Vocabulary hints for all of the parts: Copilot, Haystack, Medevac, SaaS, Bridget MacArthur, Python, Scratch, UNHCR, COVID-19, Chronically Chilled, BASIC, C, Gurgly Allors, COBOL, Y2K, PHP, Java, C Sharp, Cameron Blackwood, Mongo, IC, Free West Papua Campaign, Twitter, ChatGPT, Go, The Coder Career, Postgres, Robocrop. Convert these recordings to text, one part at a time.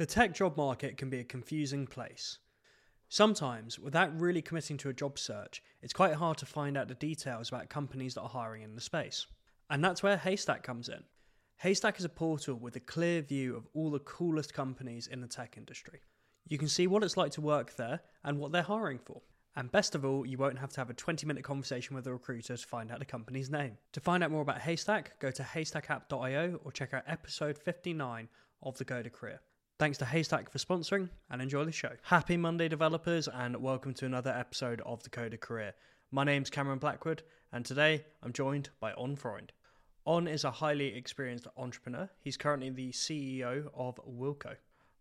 The tech job market can be a confusing place. Sometimes, without really committing to a job search, it's quite hard to find out the details about companies that are hiring in the space. And that's where Haystack comes in. Haystack is a portal with a clear view of all the coolest companies in the tech industry. You can see what it's like to work there and what they're hiring for. And best of all, you won't have to have a 20-minute conversation with a recruiter to find out the company's name. To find out more about Haystack, go to haystackapp.io or check out episode 59 of The Coder Career. Thanks to Haystack for sponsoring, and enjoy the show. Happy Monday, developers, and welcome to another episode of The Coder Career. My name's Cameron Blackwood, and today I'm joined by On Freund. On is a highly experienced entrepreneur. He's currently the CEO of Wilco.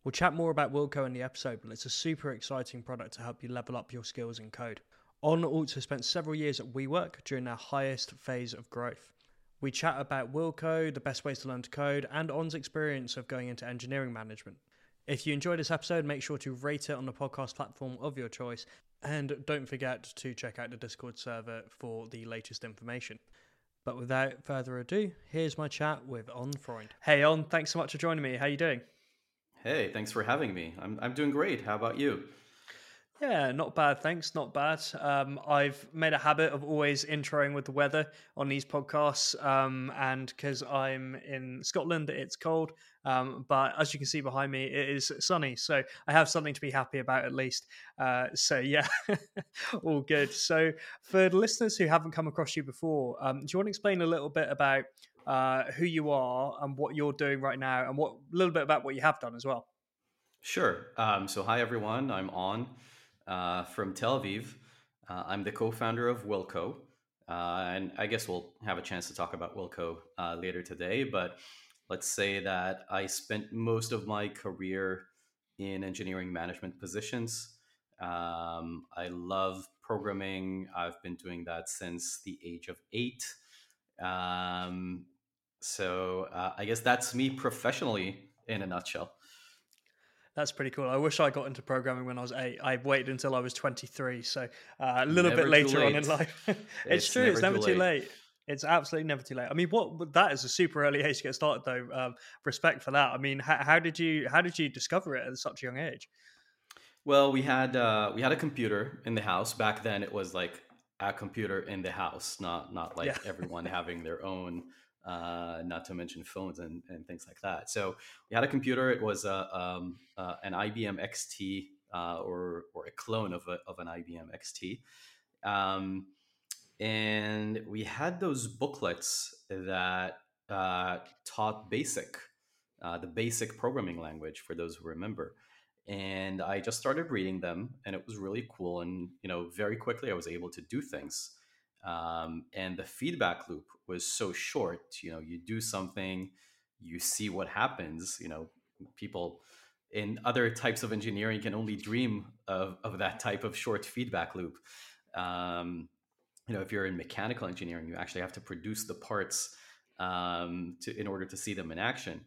We'll chat more about Wilco in the episode, but it's a super exciting product to help you level up your skills in code. On also spent several years at WeWork during their highest phase of growth. We chat about Wilco, the best ways to learn to code, and On's experience of going into engineering management. If you enjoyed this episode, make sure to rate it on the podcast platform of your choice, and don't forget to check out the Discord server for the latest information. But without further ado, here's my chat with On Freund. Hey On, thanks so much for joining me. How are you doing? Hey, thanks for having me. I'm doing great. How about you? Yeah, not bad, thanks. Not bad. I've made a habit of always introing with the weather on these podcasts, and because I'm in Scotland, it's cold. But as you can see behind me, it is sunny, so I have something to be happy about at least. So yeah, all good. So for the listeners who haven't come across you before, do you want to explain a little bit about who you are and what you're doing right now, and what a little bit about what you have done as well? Sure. So hi everyone, I'm On. From Tel Aviv. I'm the co-founder of Wilco, and I guess we'll have a chance to talk about Wilco later today, but let's say that I spent most of my career in engineering management positions. I love programming. I've been doing that since the age of 8. So I guess that's me professionally in a nutshell. That's pretty cool. I wish I got into programming when I was 8. I waited until I was 23, so a little bit later on in life. It's true. It's never too late. It's absolutely never too late. I mean, that is a super early age to get started, though. Respect for that. I mean, how did you discover it at such a young age? Well, we had a computer in the house back then. It was like a computer in the house, not like everyone having their own. Not to mention phones and things like that. So we had a computer. It was an IBM XT or a clone of an IBM XT. And we had those booklets that taught BASIC, the BASIC programming language, for those who remember. And I just started reading them, and it was really cool. And, very quickly I was able to do things. And the feedback loop was so short. You do something, you see what happens. People in other types of engineering can only dream of that type of short feedback loop. If you're in mechanical engineering, you actually have to produce the parts in order to see them in action.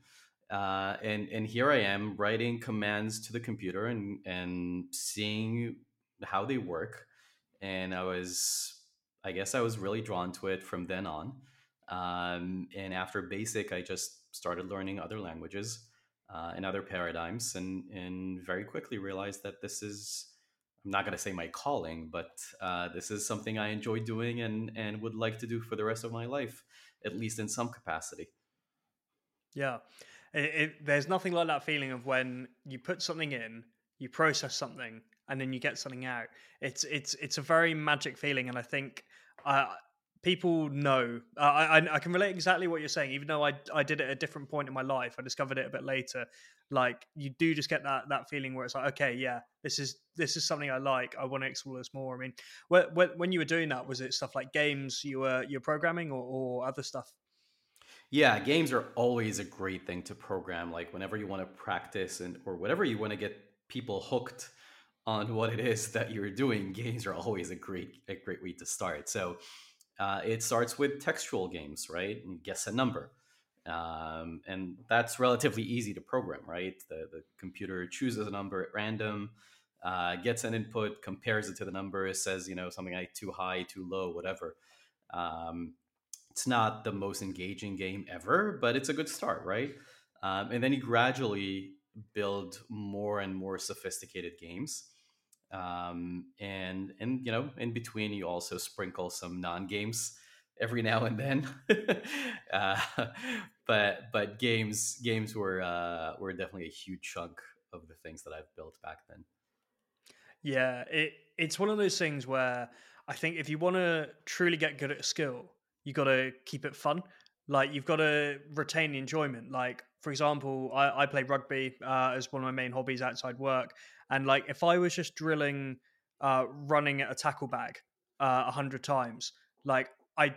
And here I am writing commands to the computer and seeing how they work. And I guess I was really drawn to it from then on. And after BASIC, I just started learning other languages and other paradigms, and very quickly realized that this is, I'm not going to say my calling, but this is something I enjoy doing and would like to do for the rest of my life, at least in some capacity. Yeah, there's nothing like that feeling of when you put something in, you process something, and then you get something out. It's a very magic feeling, and I think people know. I can relate exactly what you're saying, even though I did it at a different point in my life. I discovered it a bit later. Like, you do just get that feeling where it's like, okay, yeah, this is something I like. I want to explore this more. I mean, when you were doing that, was it stuff like games you're programming or other stuff? Yeah, games are always a great thing to program. Like, whenever you want to practice or whatever you want to get people hooked on what it is that you're doing, games are always a great way to start. So it starts with textual games, right? And guess a number, and that's relatively easy to program, right? The computer chooses a number at random, gets an input, compares it to the number, says something like too high, too low, whatever. It's not the most engaging game ever, but it's a good start, right? And then you gradually build more and more sophisticated games. And you know, in between, you also sprinkle some non-games every now and then. But games were definitely a huge chunk of the things that I've built back then. Yeah, it's one of those things where I think if you want to truly get good at a skill, you got to keep it fun. Like, you've got to retain the enjoyment. Like, for example, I play rugby as one of my main hobbies outside work. And like, if I was just drilling, running at a tackle bag 100 times, like I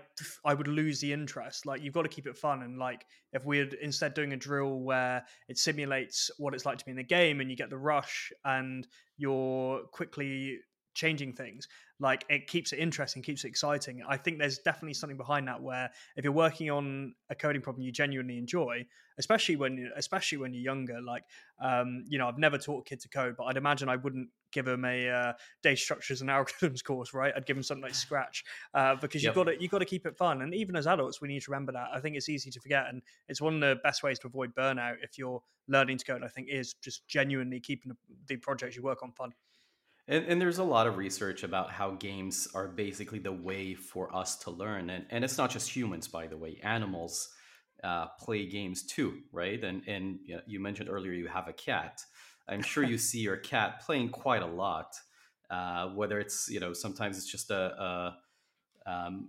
would lose the interest. Like, you've got to keep it fun. And like, if we're instead doing a drill where it simulates what it's like to be in the game and you get the rush and you're quickly changing things, like, it keeps it interesting, keeps it exciting. I think there's definitely something behind that, where if you're working on a coding problem you genuinely enjoy, especially when you're younger, like, you know, I've never taught a kid to code, but I'd imagine I wouldn't give them a data structures and algorithms course, right? I'd give them something like Scratch, because yep. you've got to keep it fun. And even as adults, we need to remember that. I think it's easy to forget, and it's one of the best ways to avoid burnout if you're learning to code, I think, is just genuinely keeping the projects you work on fun. And there's a lot of research about how games are basically the way for us to learn. And it's not just humans, by the way. Animals play games too, right? And you know, you mentioned earlier you have a cat. I'm sure you see your cat playing quite a lot, whether it's, you know, sometimes it's just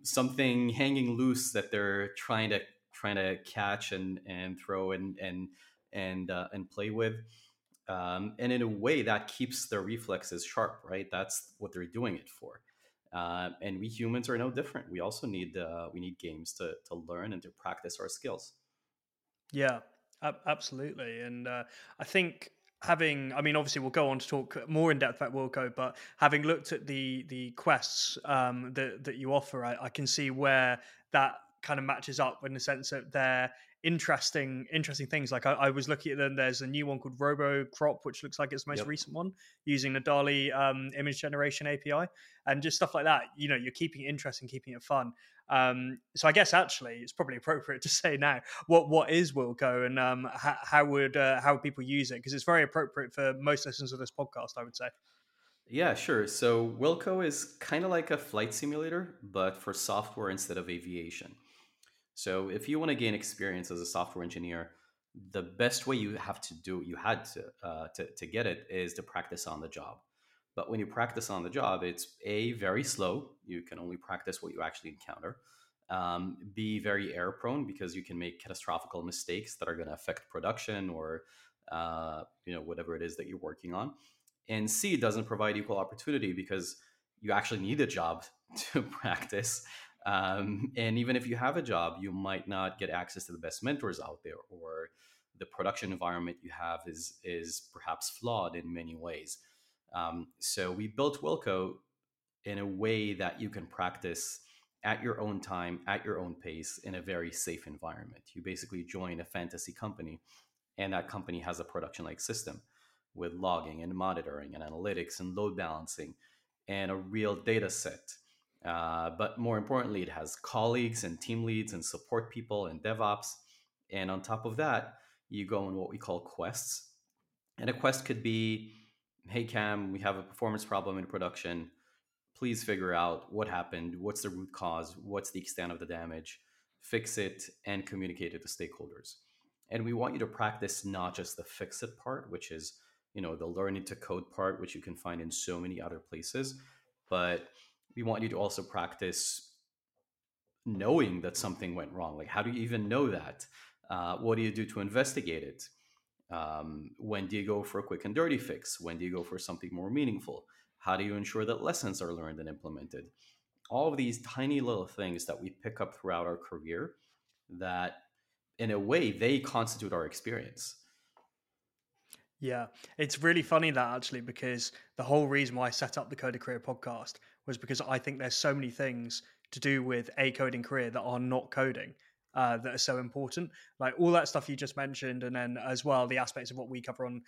something hanging loose that they're trying to catch and throw and play with. And in a way that keeps their reflexes sharp, right? That's what they're doing it for. And we humans are no different. We also need we need games to learn and to practice our skills. Yeah, absolutely. And I think obviously we'll go on to talk more in depth about Wilco, but having looked at the quests that you offer, I can see where that kind of matches up, in the sense that they're interesting things. Like I was looking at them. There's a new one called Robocrop, which looks like it's the most yep. recent one, using the DALI image generation API, and just stuff like that. You know, you're keeping it interesting, keeping it fun. So I guess actually it's probably appropriate to say now what is Wilco, and how would people use it, because it's very appropriate for most listeners of this podcast, I would say. Yeah, sure. So Wilco is kind of like a flight simulator, but for software instead of aviation. So if you want to gain experience as a software engineer, the best way you had to get it is to practice on the job. But when you practice on the job, it's A, very slow. You can only practice what you actually encounter. B, very error prone, because you can make catastrophic mistakes that are going to affect production or you know, whatever it is that you're working on. And C, doesn't provide equal opportunity, because you actually need a job to practice. And even if you have a job, you might not get access to the best mentors out there, or the production environment you have is perhaps flawed in many ways. So we built Wilco in a way that you can practice at your own time, at your own pace, in a very safe environment. You basically join a fantasy company, and that company has a production-like system with logging and monitoring and analytics and load balancing and a real data set. But more importantly, it has colleagues and team leads and support people and DevOps. And on top of that, you go on what we call quests. And a quest could be, hey, Cam, we have a performance problem in production. Please figure out what happened. What's the root cause? What's the extent of the damage? Fix it and communicate it to stakeholders. And we want you to practice not just the fix it part, which is, you know, the learning to code part, which you can find in so many other places, but we want you to also practice knowing that something went wrong. Like, how do you even know that? What do you do to investigate it? When do you go for a quick and dirty fix? When do you go for something more meaningful? How do you ensure that lessons are learned and implemented? All of these tiny little things that we pick up throughout our career, that in a way they constitute our experience. Yeah, it's really funny that actually, because the whole reason why I set up the Coder Career podcast was because I think there's so many things to do with a coding career that are not coding, that are so important. Like all that stuff you just mentioned, and then as well, the aspects of what we cover on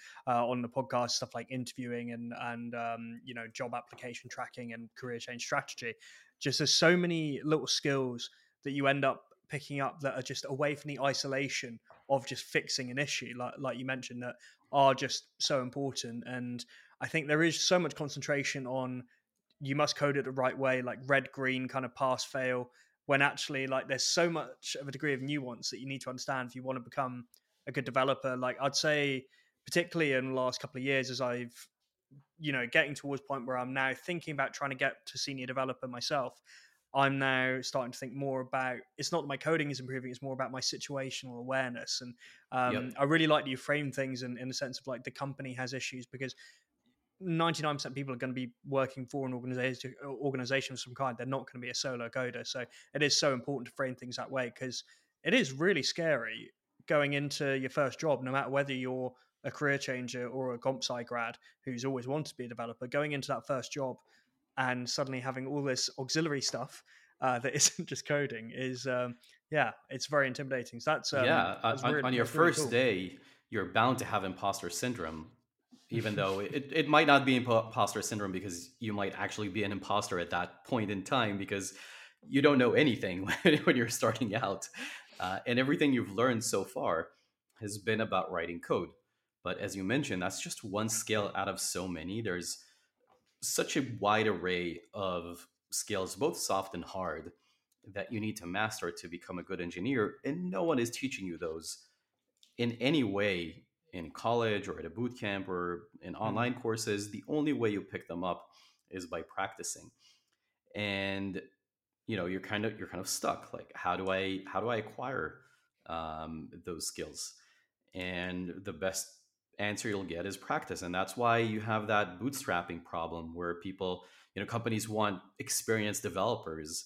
the podcast, stuff like interviewing and you know, job application tracking and career change strategy. Just there's so many little skills that you end up picking up that are just away from the isolation of just fixing an issue. Like you mentioned, that are just so important. And I think there is so much concentration on you must code it the right way, like red, green kind of pass, fail, when actually like there's so much of a degree of nuance that you need to understand if you want to become a good developer. Like I'd say particularly in the last couple of years as I've, you know, getting towards point where I'm now thinking about trying to get to senior developer myself, I'm now starting to think more about, it's not that my coding is improving, it's more about my situational awareness. And I really like that you frame things in the sense of like the company has issues, because 99% of people are going to be working for an organization of some kind. They're not going to be a solo coder. So it is so important to frame things that way, because it is really scary going into your first job, no matter whether you're a career changer or a comp sci grad who's always wanted to be a developer, going into that first job and suddenly having all this auxiliary stuff that isn't just coding is, it's very intimidating. So that's on your first day, you're bound to have imposter syndrome, even though it might not be imposter syndrome, because you might actually be an imposter at that point in time, because you don't know anything when you're starting out. And everything you've learned so far has been about writing code. But as you mentioned, that's just one skill out of so many. There's such a wide array of skills, both soft and hard, that you need to master to become a good engineer. And no one is teaching you those in any way in college or at a boot camp or in online courses. The only way you pick them up is by practicing. And, you know, you're kind of stuck. Like, how do I acquire those skills? And the best answer you'll get is practice. And that's why you have that bootstrapping problem where people, you know, companies want experienced developers,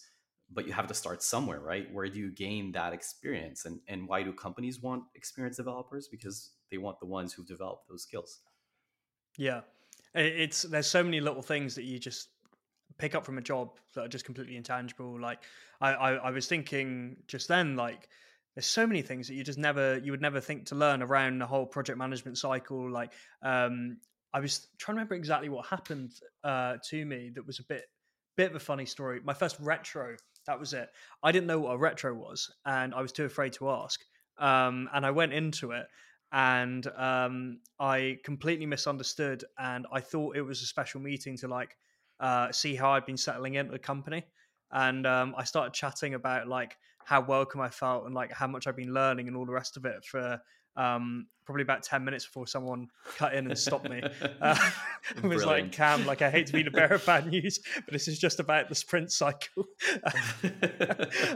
but you have to start somewhere, right? Where do you gain that experience? And why do companies want experienced developers? Because they want the ones who've developed those skills. Yeah, there's so many little things that you just pick up from a job that are just completely intangible. Like I was thinking just then, like, there's so many things that you would never think to learn around the whole project management cycle. Like I was trying to remember exactly what happened to me. That was a bit of a funny story. My first retro, that was it. I didn't know what a retro was, and I was too afraid to ask. And I went into it, and I completely misunderstood, and I thought it was a special meeting to like see how I'd been settling into the company. And I started chatting about like how welcome I felt and like how much I've been learning and all the rest of it for probably about 10 minutes before someone cut in and stopped me. It was like, Cam, like I hate to be the bearer of bad news, but this is just about the sprint cycle.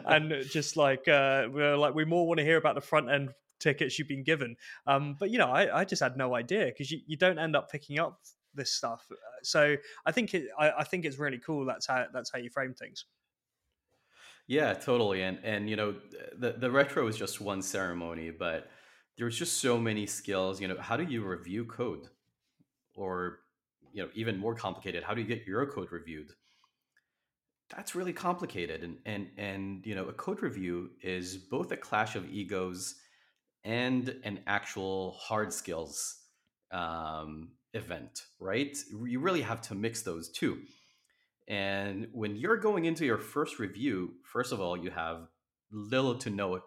And just like, we more want to hear about the front end tickets you've been given. But, you know, I just had no idea, because you don't end up picking up this stuff. So I think it's really cool. That's how you frame things. Yeah, totally. And you know, the retro is just one ceremony, but there's just so many skills. You know, how do you review code? Or, you know, even more complicated, how do you get your code reviewed? That's really complicated. And you know, a code review is both a clash of egos and an actual hard skills event, right? You really have to mix those two. And when you're going into your first review, first of all, you have little to no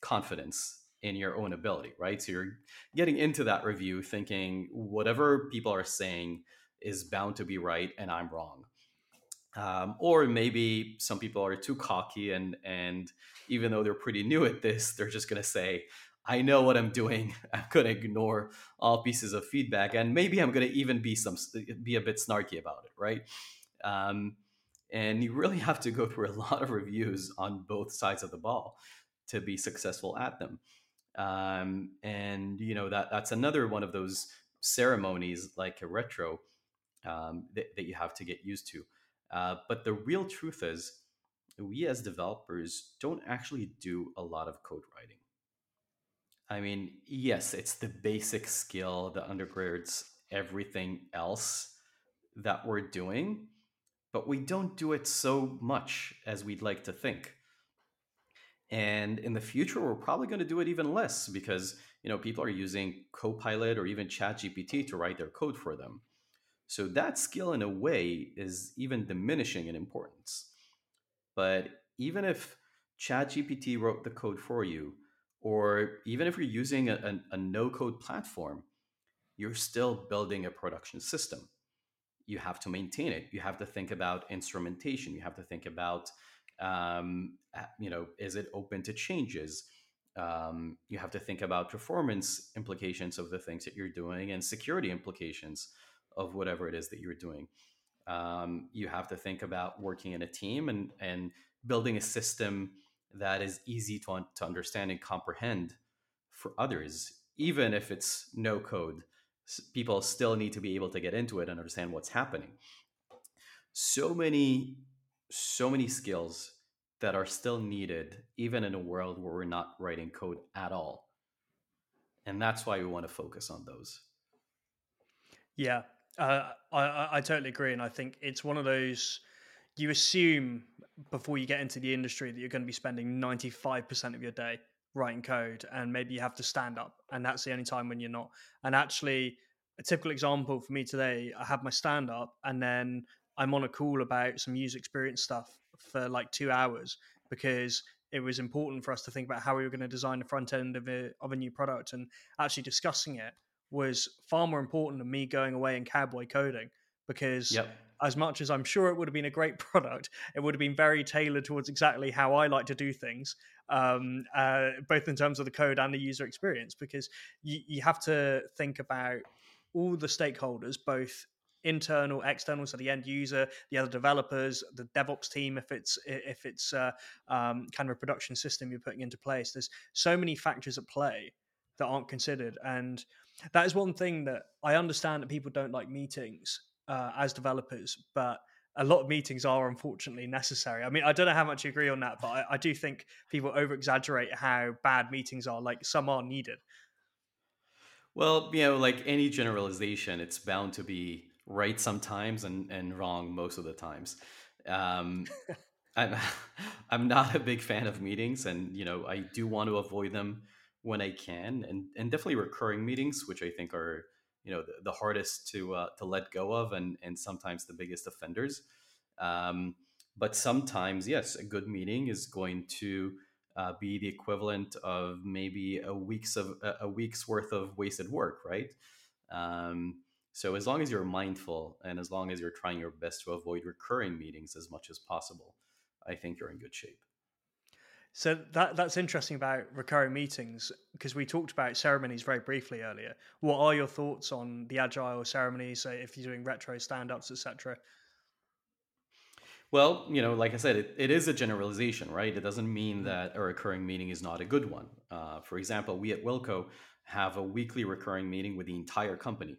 confidence in your own ability, right? So you're getting into that review thinking whatever people are saying is bound to be right and I'm wrong. Or maybe some people are too cocky and even though they're pretty new at this, they're just going to say, I know what I'm doing. I'm going to ignore all pieces of feedback, and maybe I'm going to even be a bit snarky about it, right? And you really have to go through a lot of reviews on both sides of the ball to be successful at them. And you know, that's another one of those ceremonies, like a retro, that you have to get used to. But the real truth is, we as developers don't actually do a lot of code writing. I mean, yes, it's the basic skill that undergirds everything else that we're doing, but we don't do it so much as we'd like to think. And in the future, we're probably going to do it even less, because, you know, people are using Copilot or even ChatGPT to write their code for them. So that skill, in a way, is even diminishing in importance. But even if ChatGPT wrote the code for you, or even if you're using a no-code platform, you're still building a production system. You have to maintain it. You have to think about instrumentation. You have to think about, is it open to changes? You have to think about performance implications of the things that you're doing and security implications of whatever it is that you're doing. You have to think about working in a team and building a system that is easy to understand and comprehend for others. Even if it's no code, people still need to be able to get into it and understand what's happening. So many skills that are still needed, even in a world where we're not writing code at all. And that's why we want to focus on those. Yeah, I totally agree. And I think it's one of those, you assume before you get into the industry that you're going to be spending 95% of your day writing code, and maybe you have to stand up, and that's the only time when you're not. And actually, a typical example for me today, I had my stand up and then I'm on a call about some user experience stuff for like 2 hours because it was important for us to think about how we were going to design the front end of a new product, and actually discussing it was far more important than me going away and cowboy coding, because as much as I'm sure it would have been a great product, it would have been very tailored towards exactly how I like to do things, both in terms of the code and the user experience, because you have to think about all the stakeholders, both internal, external, so the end user, the other developers, the DevOps team, if it's kind of a production system you're putting into place. There's so many factors at play that aren't considered. And that is one thing that I understand, that people don't like meetings as developers, but a lot of meetings are unfortunately necessary. I mean, I don't know how much you agree on that, but I do think people over-exaggerate how bad meetings are. Like, some are needed. Well, like any generalization, it's bound to be right sometimes and wrong most of the times. I'm not a big fan of meetings, and I do want to avoid them when I can, and definitely recurring meetings, which I think are the hardest to let go of, and sometimes the biggest offenders. But sometimes, yes, a good meeting is going to be the equivalent of maybe a week's worth of wasted work, right? So as long as you're mindful and as long as you're trying your best to avoid recurring meetings as much as possible, I think you're in good shape. So that's interesting about recurring meetings, because we talked about ceremonies very briefly earlier. What are your thoughts on the agile ceremonies, say if you're doing retro stand-ups, etc.? Well, like I said, it is a generalization, right? It doesn't mean that a recurring meeting is not a good one. For example, we at Wilco have a weekly recurring meeting with the entire company.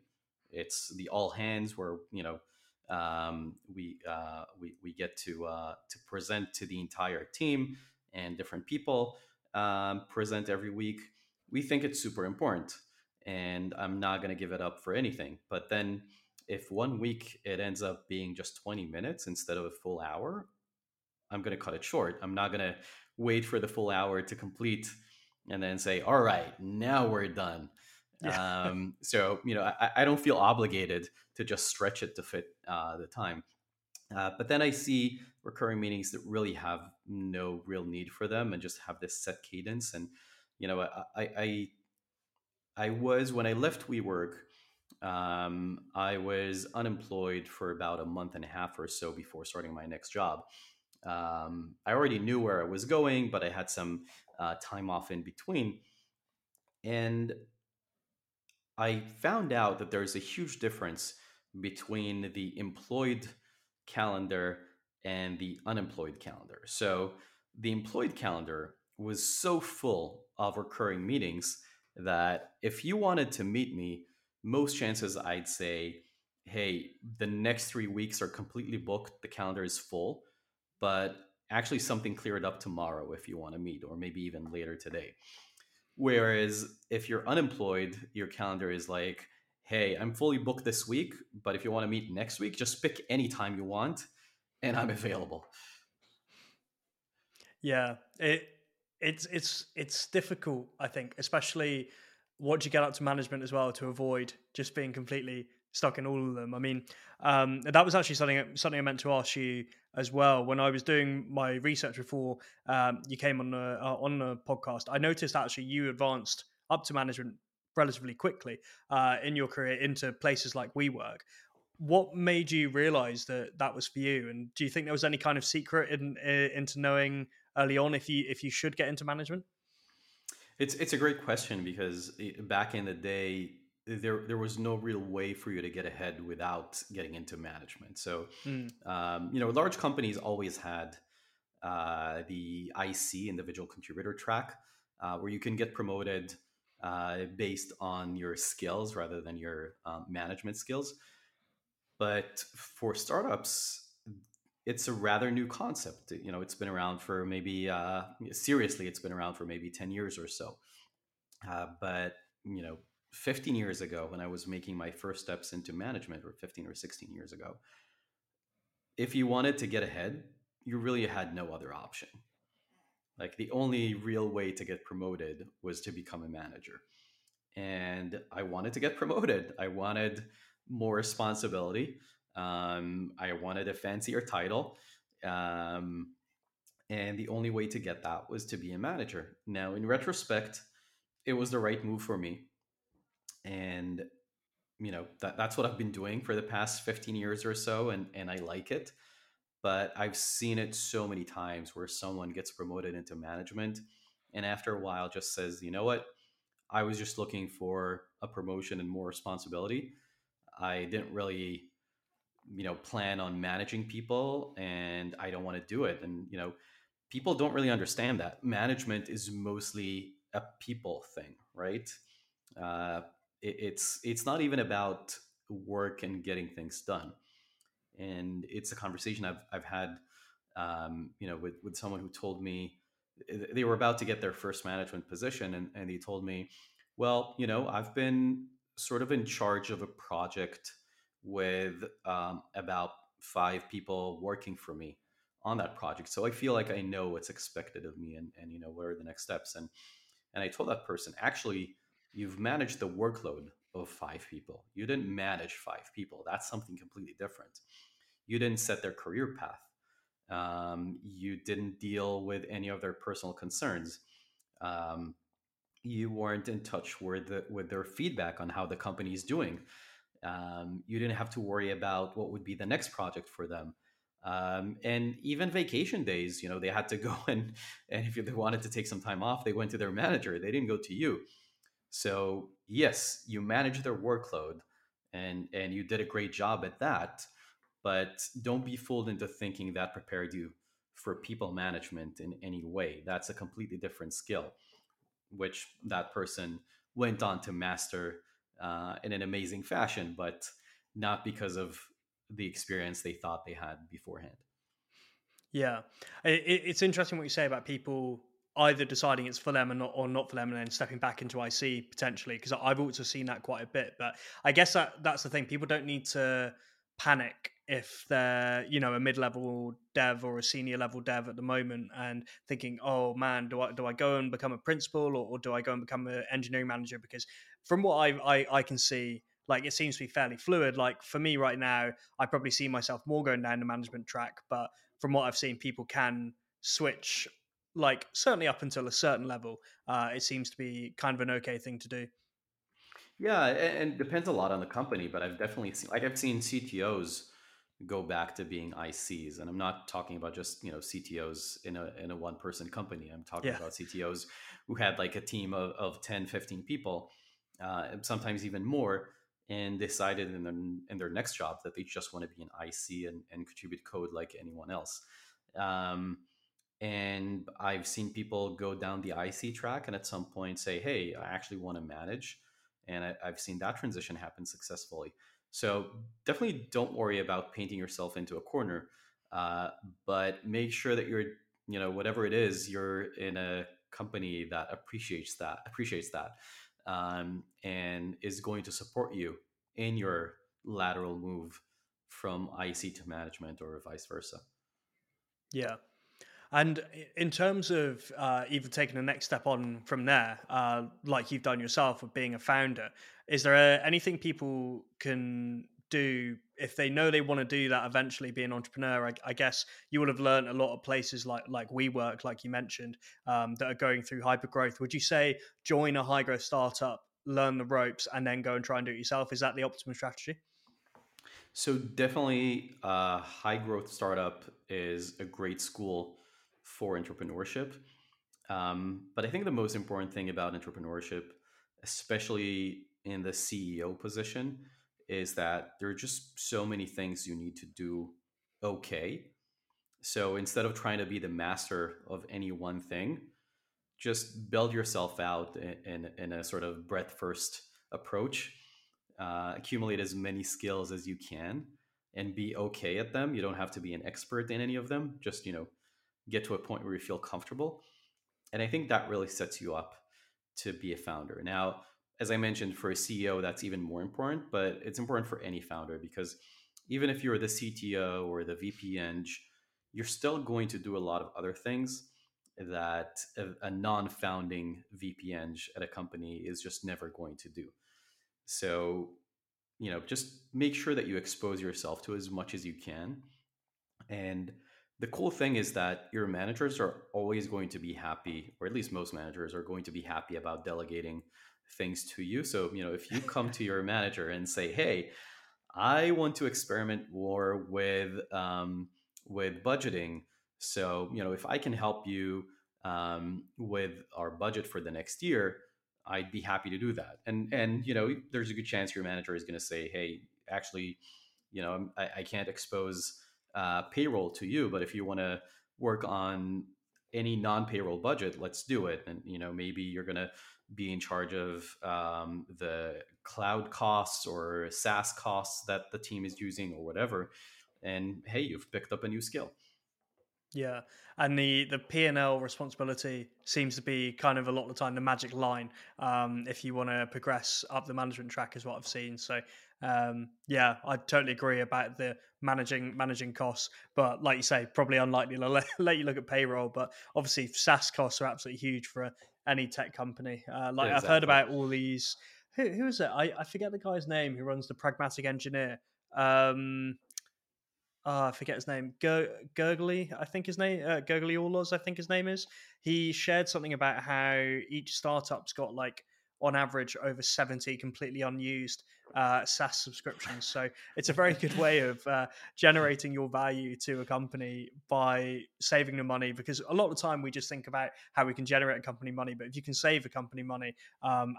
It's the all hands where, we get to present to the entire team, and different people present every week. We think it's super important, and I'm not going to give it up for anything. But then if one week it ends up being just 20 minutes instead of a full hour, I'm going to cut it short. I'm not going to wait for the full hour to complete and then say, all right, now we're done. Yeah. I don't feel obligated to just stretch it to fit the time. But then I see recurring meetings that really have no real need for them and just have this set cadence. And, when I left WeWork, I was unemployed for about a month and a half or so before starting my next job. I already knew where I was going, but I had some time off in between. And I found out that there's a huge difference between the employed calendar and the unemployed calendar. So the employed calendar was so full of recurring meetings that if you wanted to meet me, most chances I'd say, hey, the next 3 weeks are completely booked. The calendar is full, but actually something cleared up tomorrow if you want to meet, or maybe even later today. Whereas if you're unemployed, your calendar is like, hey, I'm fully booked this week, but if you want to meet next week, just pick any time you want, and I'm available. Yeah, it's difficult, I think, especially what you get up to management as well, to avoid just being completely stuck in all of them. I mean, that was actually something I meant to ask you as well. When I was doing my research before you came on the podcast, I noticed actually you advanced up to management relatively quickly in your career into places like WeWork. What made you realize that that was for you? And do you think there was any kind of secret into knowing early on if you should get into management? It's a great question, because back in the day, there was no real way for you to get ahead without getting into management. So, large companies always had the IC, individual contributor track, where you can get promoted based on your skills rather than your management skills. But for startups, it's a rather new concept. You know, it's been around for maybe, seriously, it's been around for maybe 10 years or so. But, 15 years ago, when I was making my first steps into management, or 15 or 16 years ago, if you wanted to get ahead, you really had no other option. Like, the only real way to get promoted was to become a manager. And I wanted to get promoted. I wanted more responsibility. I wanted a fancier title. And the only way to get that was to be a manager. Now, in retrospect, it was the right move for me. And, that's what I've been doing for the past 15 years or so. And I like it, but I've seen it so many times where someone gets promoted into management and after a while just says, you know what, I was just looking for a promotion and more responsibility. I didn't really, plan on managing people, and I don't want to do it. And, people don't really understand that management is mostly a people thing, right? It's not even about work and getting things done. And it's a conversation I've had, with someone who told me they were about to get their first management position. And they told me, well, I've been sort of in charge of a project with about 5 people working for me on that project. So I feel like I know what's expected of me and what are the next steps. And I told that person, actually, you've managed the workload of 5 people. You didn't manage 5 people. That's something completely different. You didn't set their career path. You didn't deal with any of their personal concerns. You weren't in touch with their feedback on how the company is doing. You didn't have to worry about what would be the next project for them. And even vacation days, they had to go and if they wanted to take some time off, they went to their manager. They didn't go to you. So yes, you manage their workload and you did a great job at that, but don't be fooled into thinking that prepared you for people management in any way. That's a completely different skill, which that person went on to master in an amazing fashion, but not because of the experience they thought they had beforehand. Yeah, it's interesting what you say about people either deciding it's for them or not for them and then stepping back into IC potentially, because I've also seen that quite a bit. But I guess that's the thing. People don't need to panic if they're, a mid-level dev or a senior level dev at the moment and thinking, oh man, do I go and become a principal or do I go and become an engineering manager? Because from what I can see, like, it seems to be fairly fluid. Like, for me right now, I probably see myself more going down the management track, but from what I've seen, people can switch, like, certainly up until a certain level, it seems to be kind of an okay thing to do. Yeah, and depends a lot on the company, but I've definitely seen, CTOs go back to being ICs, and I'm not talking about just, CTOs in a one-person company. I'm talking about CTOs who had like a team of 10, 15 people, sometimes even more, and decided in their next job that they just want to be an IC and contribute code like anyone else. And I've seen people go down the IC track and at some point say, hey, I actually want to manage. And I've seen that transition happen successfully. So definitely don't worry about painting yourself into a corner, but make sure that you're, whatever it is, you're in a company that appreciates that, and is going to support you in your lateral move from IC to management or vice versa. Yeah. And in terms of even taking the next step on from there, like you've done yourself with being a founder, is there anything people can do if they know they want to do that, eventually be an entrepreneur? I guess you would have learned a lot of places like WeWork, like you mentioned, that are going through hypergrowth. Would you say join a high-growth startup, learn the ropes, and then go and try and do it yourself? Is that the optimum strategy? So definitely a high-growth startup is a great school for entrepreneurship. But I think the most important thing about entrepreneurship, especially in the CEO position, is that there are just so many things you need to do okay. So instead of trying to be the master of any one thing, just build yourself out in a sort of breadth-first approach. Accumulate as many skills as you can and be okay at them. You don't have to be an expert in any of them. Just, get to a point where you feel comfortable. And I think that really sets you up to be a founder. Now, as I mentioned, for a CEO, that's even more important, but it's important for any founder, because even if you're the CTO or the VP Eng, you're still going to do a lot of other things that a non-founding VP Eng at a company is just never going to do. So, just make sure that you expose yourself to as much as you can. And the cool thing is that your managers are always going to be happy, or at least most managers are going to be happy about delegating things to you. So, if you come to your manager and say, hey, I want to experiment more with budgeting. So, if I can help you with our budget for the next year, I'd be happy to do that. And there's a good chance your manager is going to say, hey, actually, I can't expose payroll to you, but if you want to work on any non-payroll budget, let's do it. And, maybe you're going to be in charge of the cloud costs or SaaS costs that the team is using or whatever. And hey, you've picked up a new skill. Yeah, and the P&L responsibility seems to be kind of a lot of the time the magic line if you want to progress up the management track, is what I've seen. So I totally agree about the managing costs. But like you say, probably unlikely to let you look at payroll. But obviously, SaaS costs are absolutely huge for any tech company. Exactly. I've heard about all these. Who is it? I forget the guy's name who runs the Pragmatic Engineer. I forget his name. Gurgly Allors, I think his name is. He shared something about how each startup's got, on average, over 70 completely unused SaaS subscriptions. So it's a very good way of generating your value to a company by saving the money, because a lot of the time we just think about how we can generate a company money, but if you can save a company money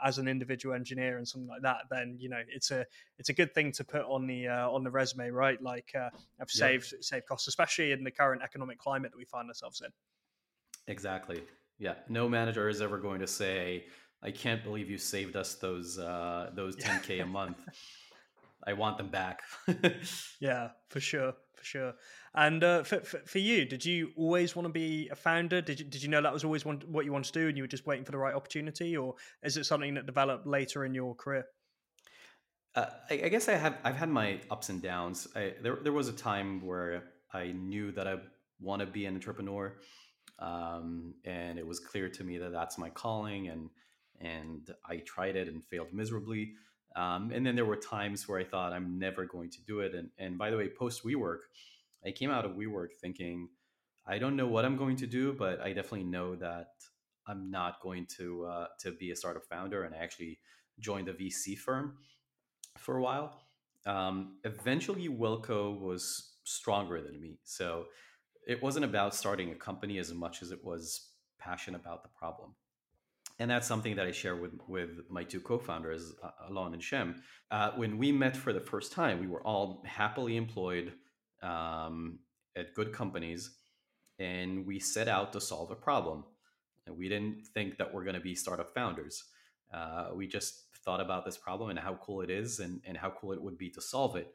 as an individual engineer and something like that, then it's a good thing to put on the resume, right? I've saved costs, especially in the current economic climate that we find ourselves in. Exactly. Yeah. No manager is ever going to say, I can't believe you saved us those 10K a month. I want them back. Yeah, for sure. And for you, did you always want to be a founder? Did you know that was always what you wanted to do, and you were just waiting for the right opportunity, or is it something that developed later in your career? I guess I've had my ups and downs. There was a time where I knew that I want to be an entrepreneur, and it was clear to me that that's my calling, and I tried it and failed miserably. And then there were times where I thought I'm never going to do it. And by the way, post WeWork, I came out of WeWork thinking, I don't know what I'm going to do, but I definitely know that I'm not going to be a startup founder. And I actually joined a VC firm for a while. Eventually, Wilco was stronger than me. So it wasn't about starting a company as much as it was passion about the problem. And that's something that I share with my two co-founders, Alon and Shem. When we met for the first time, we were all happily employed at good companies, and we set out to solve a problem. And we didn't think that we're going to be startup founders. We just thought about this problem and how cool it is and how cool it would be to solve it.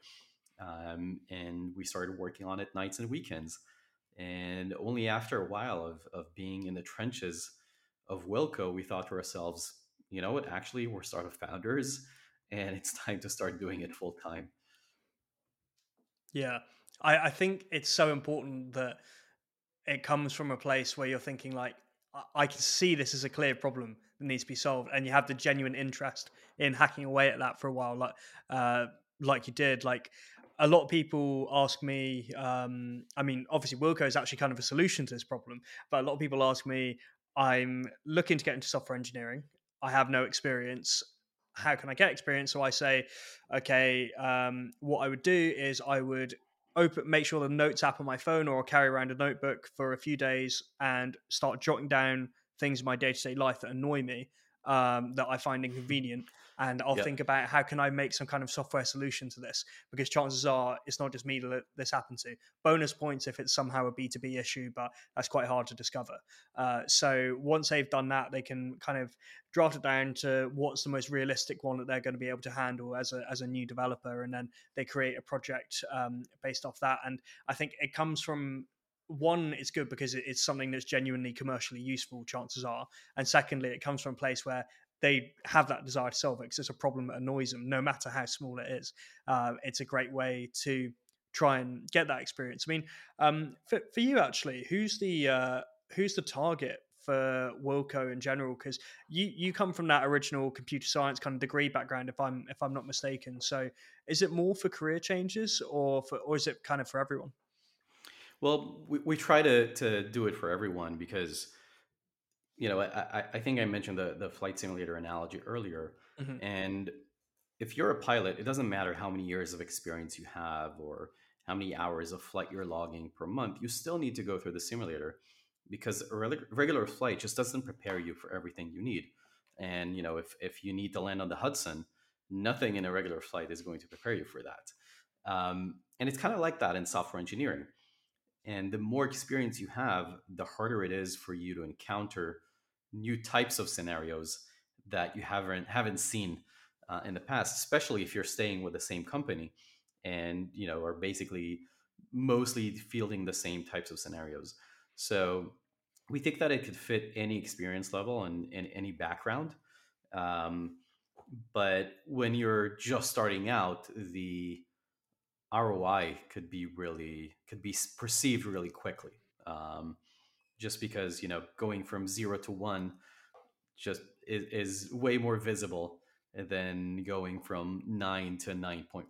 And we started working on it nights and weekends. And only after a while of being in the trenches of Wilco, we thought to ourselves, you know what, actually, we're startup founders and it's time to start doing it full time. Yeah, I think it's so important that it comes from a place where you're thinking like, I can see this is a clear problem that needs to be solved, and you have the genuine interest in hacking away at that for a while, like you did. Like a lot of people ask me, I mean, obviously Wilco is actually kind of a solution to this problem, but a lot of people ask me, I'm looking to get into software engineering. I have no experience. How can I get experience? So I say, okay, what I would do is I would make sure the notes app on my phone, or I'll carry around a notebook for a few days and start jotting down things in my day-to-day life that annoy me, that I find inconvenient. And I'll think about how can I make some kind of software solution to this, because chances are it's not just me that this happened to. Bonus points if it's somehow a B2B issue, but that's quite hard to discover. So once they've done that, they can kind of draft it down to what's the most realistic one that they're going to be able to handle as a new developer. And then they create a project based off that. And I think it comes from, one, it's good because it's something that's genuinely commercially useful, chances are. And secondly, it comes from a place where they have that desire to solve it because it's a problem that annoys them, no matter how small it is. It's a great way to try and get that experience. I mean, for you actually, who's the target for Wilco in general? Because you come from that original computer science kind of degree background, if I'm not mistaken. So is it more for career changes, or is it kind of for everyone? Well, we try to do it for everyone because, you know, I think I mentioned the flight simulator analogy earlier. Mm-hmm. And if you're a pilot, it doesn't matter how many years of experience you have or how many hours of flight you're logging per month, you still need to go through the simulator because a regular flight just doesn't prepare you for everything you need. And, you know, if you need to land on the Hudson, nothing in a regular flight is going to prepare you for that. And it's kind of like that in software engineering. And the more experience you have, the harder it is for you to encounter new types of scenarios that you haven't seen in the past, especially if you're staying with the same company and, you know, are basically mostly fielding the same types of scenarios. So we think that it could fit any experience level and any background. But when you're just starting out, the ROI could be perceived really quickly, just because, you know, going from 0 to 1 just is way more visible than going from 9 to 9.1.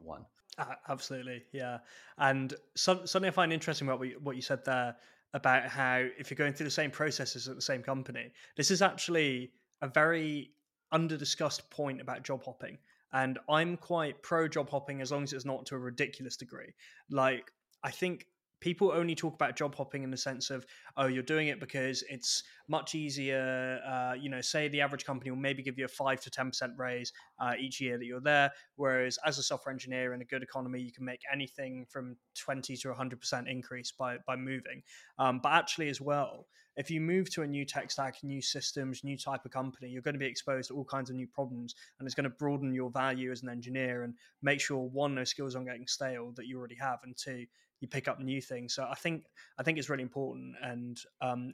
Absolutely, yeah. And something I find interesting about what you said there about how if you're going through the same processes at the same company, this is actually a very under-discussed point about job hopping. And I'm quite pro job hopping as long as it's not to a ridiculous degree. Like, I think people only talk about job hopping in the sense of, oh, you're doing it because it's much easier. You know, say the average company will maybe give you a 5 to 10% raise each year that you're there. Whereas as a software engineer in a good economy, you can make anything from 20 to 100% increase by moving. But actually as well, if you move to a new tech stack, new systems, new type of company, you're going to be exposed to all kinds of new problems, and it's going to broaden your value as an engineer and make sure, one, those skills aren't getting stale that you already have, and two, you pick up new things. So I think it's really important. And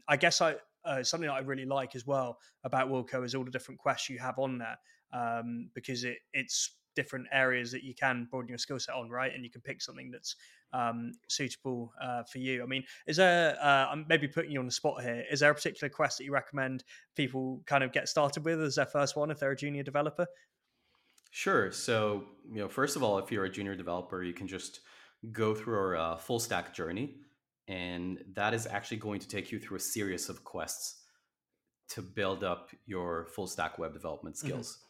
I guess something that I really like as well about Wilco is all the different quests you have on there, because it's different areas that you can broaden your skill set on, right? And you can pick something that's suitable for you. I mean, is there, I'm maybe putting you on the spot here, is there a particular quest that you recommend people kind of get started with as their first one if they're a junior developer? Sure. So, you know, first of all, if you're a junior developer, you can just go through our full stack journey. And that is actually going to take you through a series of quests to build up your full stack web development skills. Mm-hmm.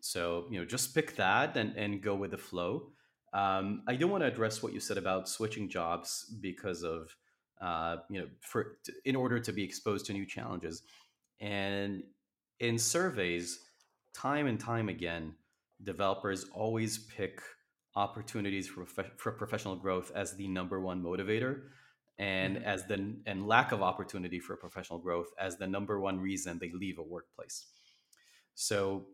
So, you know, just pick that and go with the flow. I do want to address what you said about switching jobs because of, you know, in order to be exposed to new challenges. And in surveys, time and time again, developers always pick opportunities for professional growth as the number one motivator, and mm-hmm. and lack of opportunity for professional growth as the number one reason they leave a workplace. So,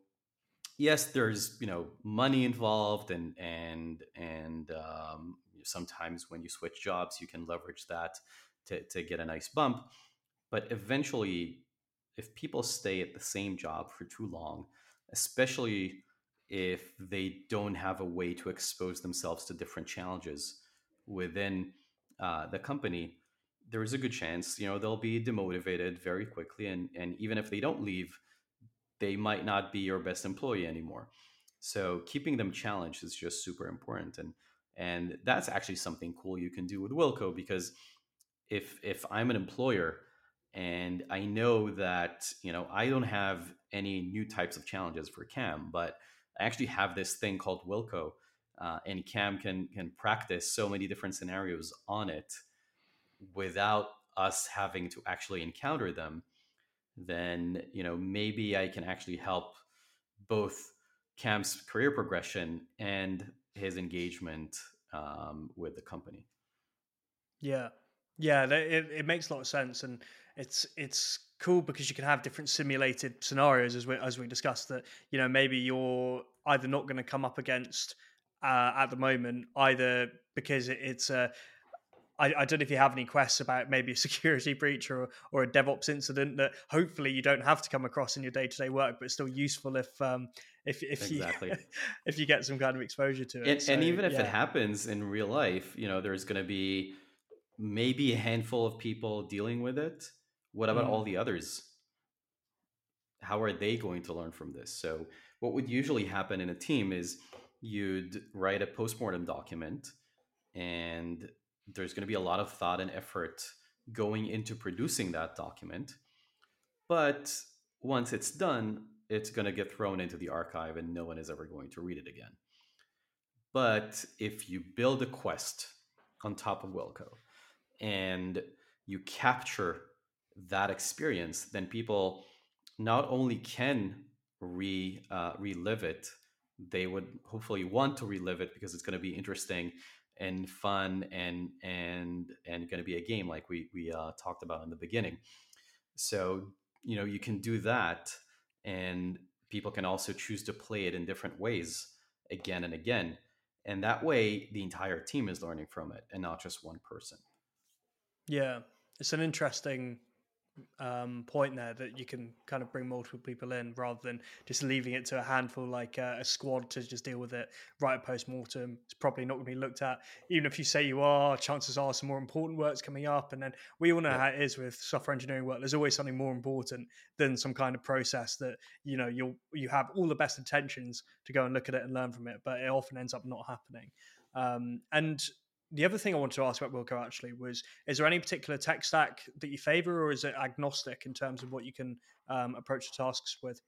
yes, there's, you know, money involved, and sometimes when you switch jobs, you can leverage that to get a nice bump. But eventually, if people stay at the same job for too long, especially if they don't have a way to expose themselves to different challenges within the company, there is a good chance, you know, they'll be demotivated very quickly. And even if they don't leave, they might not be your best employee anymore. So keeping them challenged is just super important. And that's actually something cool you can do with Wilco, because if I'm an employer and I know that, you know, I don't have any new types of challenges for Cam, but I actually have this thing called Wilco, and Cam can practice so many different scenarios on it without us having to actually encounter them, then, you know, maybe I can actually help both Cam's career progression and his engagement with the company. Yeah, it makes a lot of sense, and it's cool because you can have different simulated scenarios as we discussed that, you know, maybe you're either not going to come up against at the moment, either because I don't know if you have any quests about maybe a security breach or a DevOps incident that hopefully you don't have to come across in your day-to-day work, but it's still useful if if you get some kind of exposure to it. And even if it happens in real life, you know, there's going to be maybe a handful of people dealing with it. What about all the others? How are they going to learn from this? So what would usually happen in a team is you'd write a postmortem document, and there's going to be a lot of thought and effort going into producing that document. But once it's done, it's going to get thrown into the archive and no one is ever going to read it again. But if you build a quest on top of Wilco and you capture that experience, then people not only can relive it, they would hopefully want to relive it because it's going to be interesting and fun and going to be a game like we talked about in the beginning. So, you know, you can do that, and people can also choose to play it in different ways again and again. And that way the entire team is learning from it and not just one person. Yeah. It's an interesting point there that you can kind of bring multiple people in rather than just leaving it to a handful, like a squad, to just deal with it right at post-mortem. It's probably not going to be looked at. Even if you say you are, chances are some more important work's coming up. And then we all know how it is with software engineering work. There's always something more important than some kind of process that, you know, you have all the best intentions to go and look at it and learn from it, but it often ends up not happening. And the other thing I wanted to ask about Wilco actually was, is there any particular tech stack that you favor, or is it agnostic in terms of what you can approach the tasks with?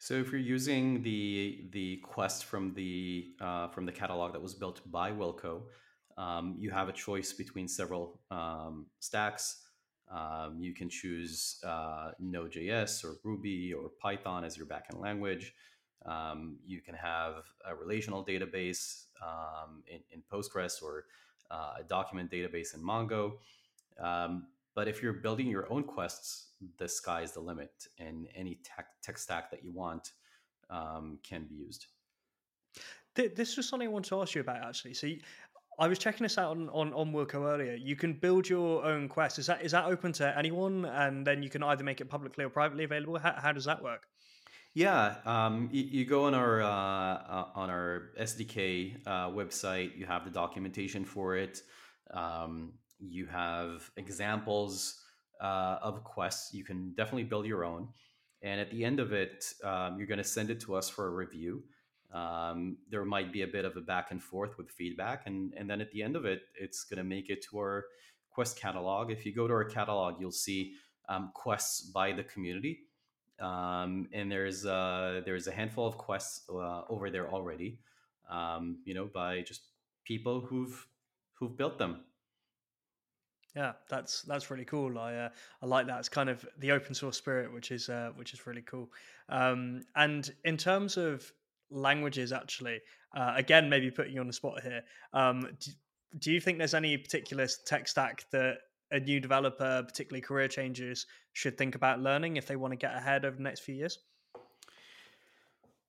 So if you're using the quest from the catalog that was built by Wilco, you have a choice between several stacks. You can choose Node.js or Ruby or Python as your backend language. You can have a relational database in Postgres or a document database in Mongo. But if you're building your own quests, the sky's the limit, and any tech stack that you want can be used. This was something I wanted to ask you about, actually. So I was checking this out on Wilco earlier. You can build your own quest. Is that open to anyone? And then you can either make it publicly or privately available. How does that work? Yeah, you go on our SDK website. You have the documentation for it. You have examples of quests. You can definitely build your own. And at the end of it, you're going to send it to us for a review. There might be a bit of a back and forth with feedback. And then at the end of it, it's going to make it to our quest catalog. If you go to our catalog, you'll see quests by the community. And there's a handful of quests over there already, you know, by just people who've built them. Yeah, that's really cool. I like that. It's kind of the open source spirit, which is really cool. And in terms of languages, actually, again, maybe putting you on the spot here. Do you think there's any particular tech stack that a new developer, particularly career changers, should think about learning if they want to get ahead over the next few years?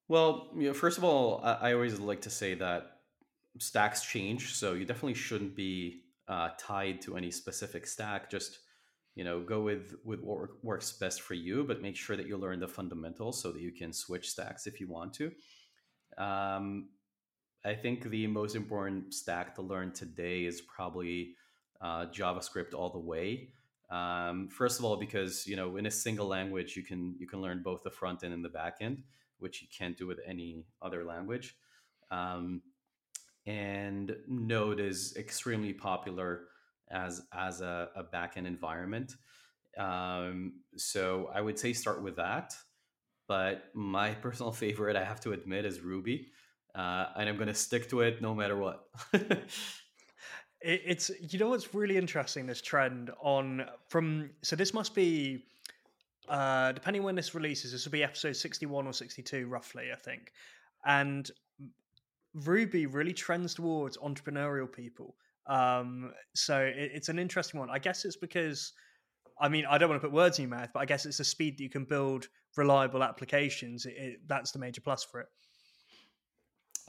Well, you know, first of all, I always like to say that stacks change, so you definitely shouldn't be tied to any specific stack. Just, you know, go with what works best for you, but make sure that you learn the fundamentals so that you can switch stacks if you want to. I think the most important stack to learn today is probably JavaScript all the way. First of all, because, you know, in a single language, you can learn both the front end and the back end, which you can't do with any other language. And Node is extremely popular as a back end environment. So I would say start with that. But my personal favorite, I have to admit, is Ruby. And I'm going to stick to it no matter what. It's, you know, what's really interesting, this trend on from, so this must be, depending when this releases, this will be episode 61 or 62 roughly, I think. And Ruby really trends towards entrepreneurial people. So it's an interesting one. I guess it's because, I mean, I don't want to put words in your mouth, but I guess it's the speed that you can build reliable applications. That's the major plus for it.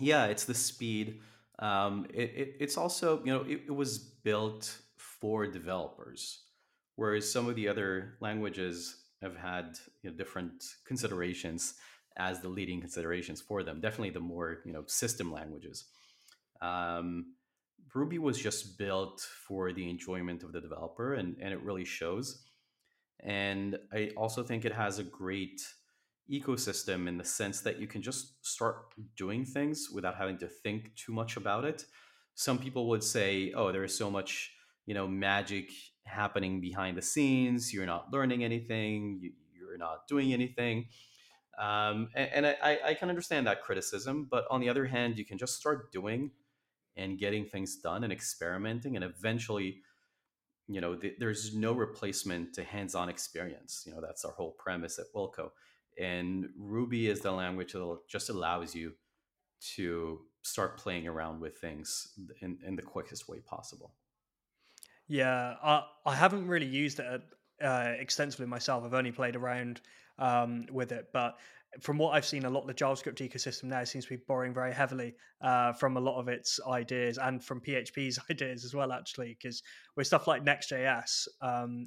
Yeah, it's the speed. It's also, you know, it was built for developers, whereas some of the other languages have had, you know, different considerations as the leading considerations for them. Definitely the more, you know, system languages. Ruby was just built for the enjoyment of the developer, and it really shows. And I also think it has a great ecosystem in the sense that you can just start doing things without having to think too much about it. Some people would say, oh, there is so much, you know, magic happening behind the scenes. You're not learning anything. You're not doing anything. And I can understand that criticism. But on the other hand, you can just start doing and getting things done and experimenting. And eventually, you know, there's no replacement to hands-on experience. You know, that's our whole premise at Wilco. And Ruby is the language that just allows you to start playing around with things in the quickest way possible. Yeah, I haven't really used it extensively myself. I've only played around with it, but from what I've seen, a lot of the JavaScript ecosystem now seems to be borrowing very heavily from a lot of its ideas and from PHP's ideas as well, actually, because with stuff like Next.js,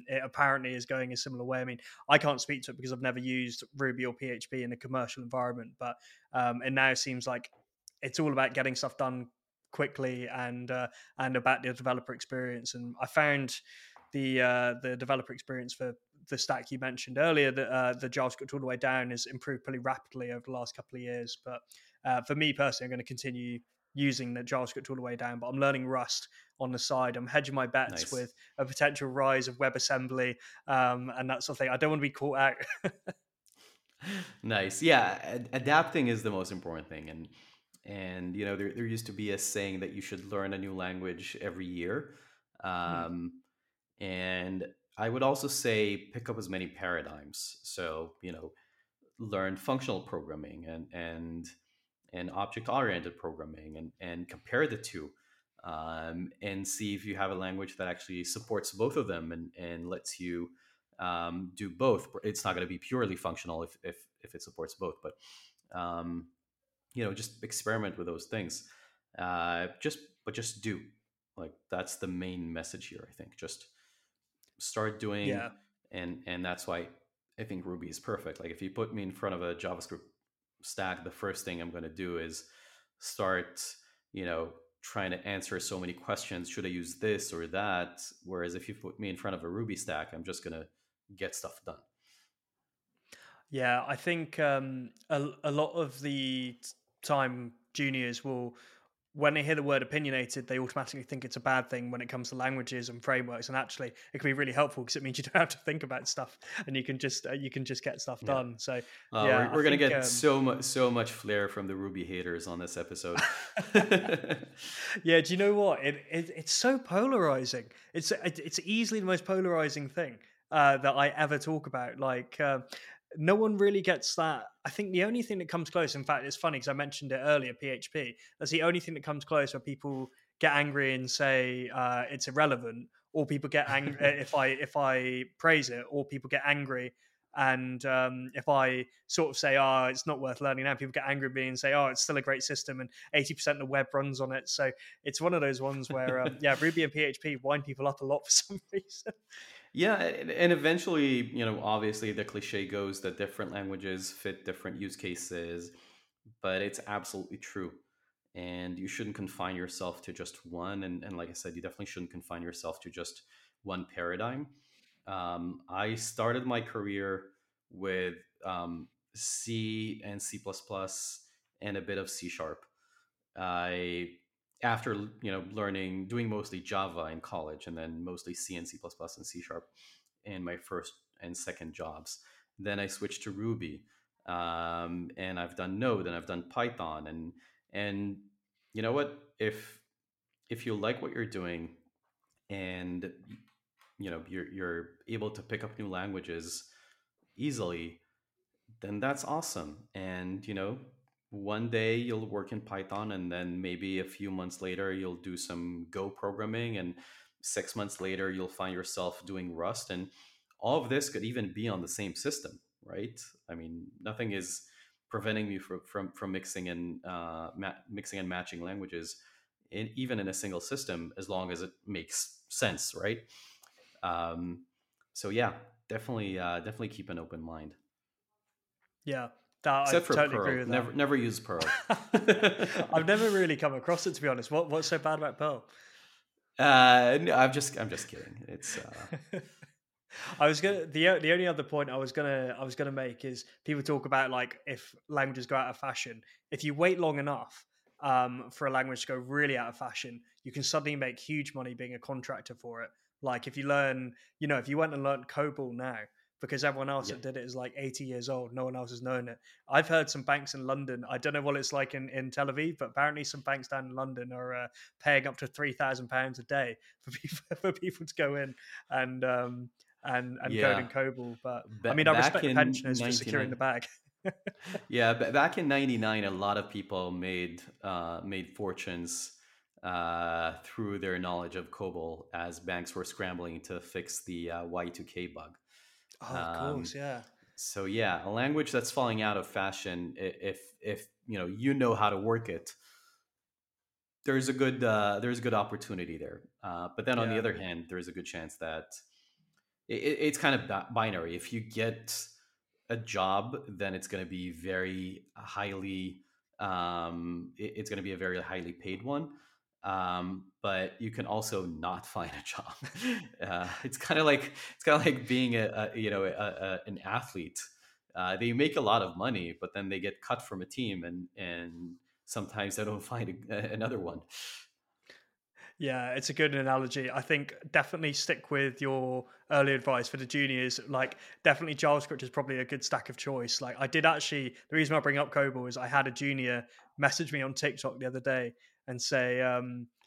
it apparently is going a similar way. I mean, I can't speak to it because I've never used Ruby or PHP in a commercial environment, but it now seems like it's all about getting stuff done quickly and about the developer experience. And I found the developer experience for the stack you mentioned earlier, the JavaScript all the way down, has improved pretty rapidly over the last couple of years. But for me personally, I'm going to continue using the JavaScript all the way down, but I'm learning Rust on the side. I'm hedging my bets with a potential rise of WebAssembly and that sort of thing. I don't want to be caught out. Nice. Yeah. Adapting is the most important thing. And you know, there used to be a saying that you should learn a new language every year. And I would also say pick up as many paradigms. So, you know, learn functional programming and object-oriented programming and compare the two and see if you have a language that actually supports both of them and lets you do both. It's not going to be purely functional if it supports both, but, you know, just experiment with those things. Just do. Like, that's the main message here, I think. Just start doing, and that's why I think Ruby is perfect. Like, if you put me in front of a JavaScript stack, the first thing I'm going to do is start, you know, trying to answer so many questions. Should I use this or that? Whereas if you put me in front of a Ruby stack, I'm just going to get stuff done. Yeah, I think a lot of the time juniors will, when they hear the word opinionated, they automatically think it's a bad thing when it comes to languages and frameworks. And actually, it can be really helpful because it means you don't have to think about stuff, and you can just get stuff done. So we're going to get so much flair from the Ruby haters on this episode. Yeah, do you know what? It's so polarizing. It's easily the most polarizing thing that I ever talk about. Like, no one really gets that. I think the only thing that comes close, in fact, it's funny because I mentioned it earlier, PHP. That's the only thing that comes close where people get angry and say it's irrelevant, or people get angry if I praise it, or people get angry and if I sort of say, oh, it's not worth learning now, people get angry at me and say, oh, it's still a great system and 80% of the web runs on it. So it's one of those ones where, Ruby and PHP wind people up a lot for some reason. Yeah, and eventually, you know, obviously the cliche goes that different languages fit different use cases, but it's absolutely true. and you shouldn't confine yourself to just one. And like I said, you definitely shouldn't confine yourself to just one paradigm. I started my career with C and C++ and a bit of C Sharp. After learning, doing mostly Java in college, and then mostly C and C++ and C Sharp in my first and second jobs. Then I switched to Ruby, and I've done Node, and I've done Python, and you know what? If you like what you're doing, and you're able to pick up new languages easily, then that's awesome. And one day you'll work in Python, and then maybe a few months later you'll do some Go programming, and 6 months later you'll find yourself doing Rust, and all of this could even be on the same system, right? I mean, nothing is preventing me from mixing and mixing and matching languages, even in a single system, as long as it makes sense, right? So yeah, definitely keep an open mind. Yeah. Except for totally Perl. Agree with that. Never use Perl. I've never really come across it, to be honest. What's so bad about Perl? No, I'm just kidding. It's. The only other point I was gonna make is people talk about like if languages go out of fashion. If you wait long enough for a language to go really out of fashion, you can suddenly make huge money being a contractor for it. Like if you learn, if you went and learned COBOL now, because everyone else that did it is like 80 years old. No one else has known it. I've heard some banks in London, I don't know what it's like in Tel Aviv, but apparently some banks down in London are paying up to £3,000 a day for people to go in and code in COBOL. But I mean, I respect the pensioners for securing the bag. But back in 99, a lot of people made fortunes through their knowledge of COBOL as banks were scrambling to fix the Y2K bug. Oh, of course, yeah. So yeah, a language that's falling out of fashion, if you know how to work it, there's a good opportunity there. But then on the other hand, there's a good chance that it's kind of binary. If you get a job, then it's going to be a very highly paid one. But you can also not find a job. It's kind of like being an athlete. They make a lot of money, but then they get cut from a team, and sometimes they don't find another one. Yeah, it's a good analogy. I think definitely stick with your early advice for the juniors. Like, definitely JavaScript is probably a good stack of choice. Like, I did actually, the reason I bring up COBOL is I had a junior message me on TikTok the other day and say,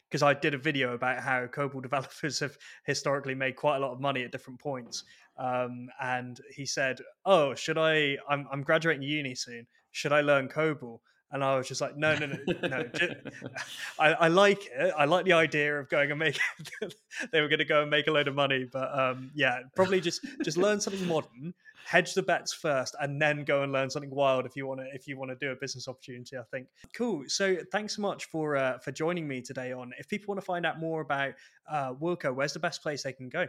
because I did a video about how COBOL developers have historically made quite a lot of money at different points. And he said, oh, I'm graduating uni soon. Should I learn COBOL? And I was just like, no. I like it. I like the idea of going and they were going to go and make a load of money. But probably just learn something modern, hedge the bets first, and then go and learn something wild if you want to do a business opportunity, I think. Cool. So thanks so much for joining me today on. If people want to find out more about Wilco, where's the best place they can go?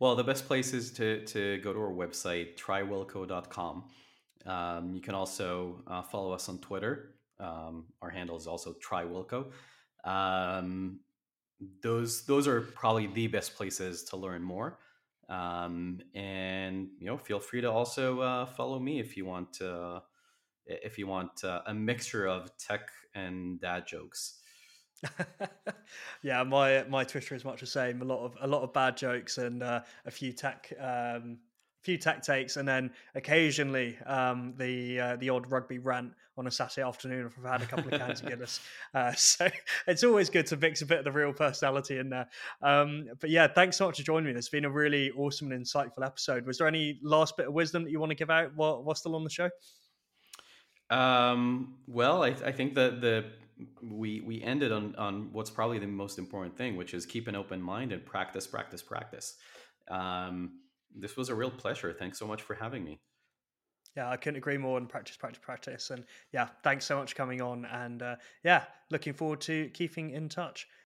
Well, the best place is to go to our website, trywilco.com. You can also follow us on Twitter. Our handle is also TryWilco. Those are probably the best places to learn more. And feel free to also follow me if you want. If you want a mixture of tech and dad jokes. Yeah, my Twitter is much the same. A lot of bad jokes and a few tech. Few tech takes, and then occasionally the odd rugby rant on a Saturday afternoon if I've had a couple of cans of Guinness. So it's always good to mix a bit of the real personality in there. But yeah, thanks so much for joining me. It's been a really awesome and insightful episode. Was there any last bit of wisdom that you want to give out whilst still on the show? Well, I think that we ended on what's probably the most important thing, which is keep an open mind and practice. This was a real pleasure. Thanks so much for having me. Yeah, I couldn't agree more. And practice. And yeah, thanks so much for coming on. And looking forward to keeping in touch.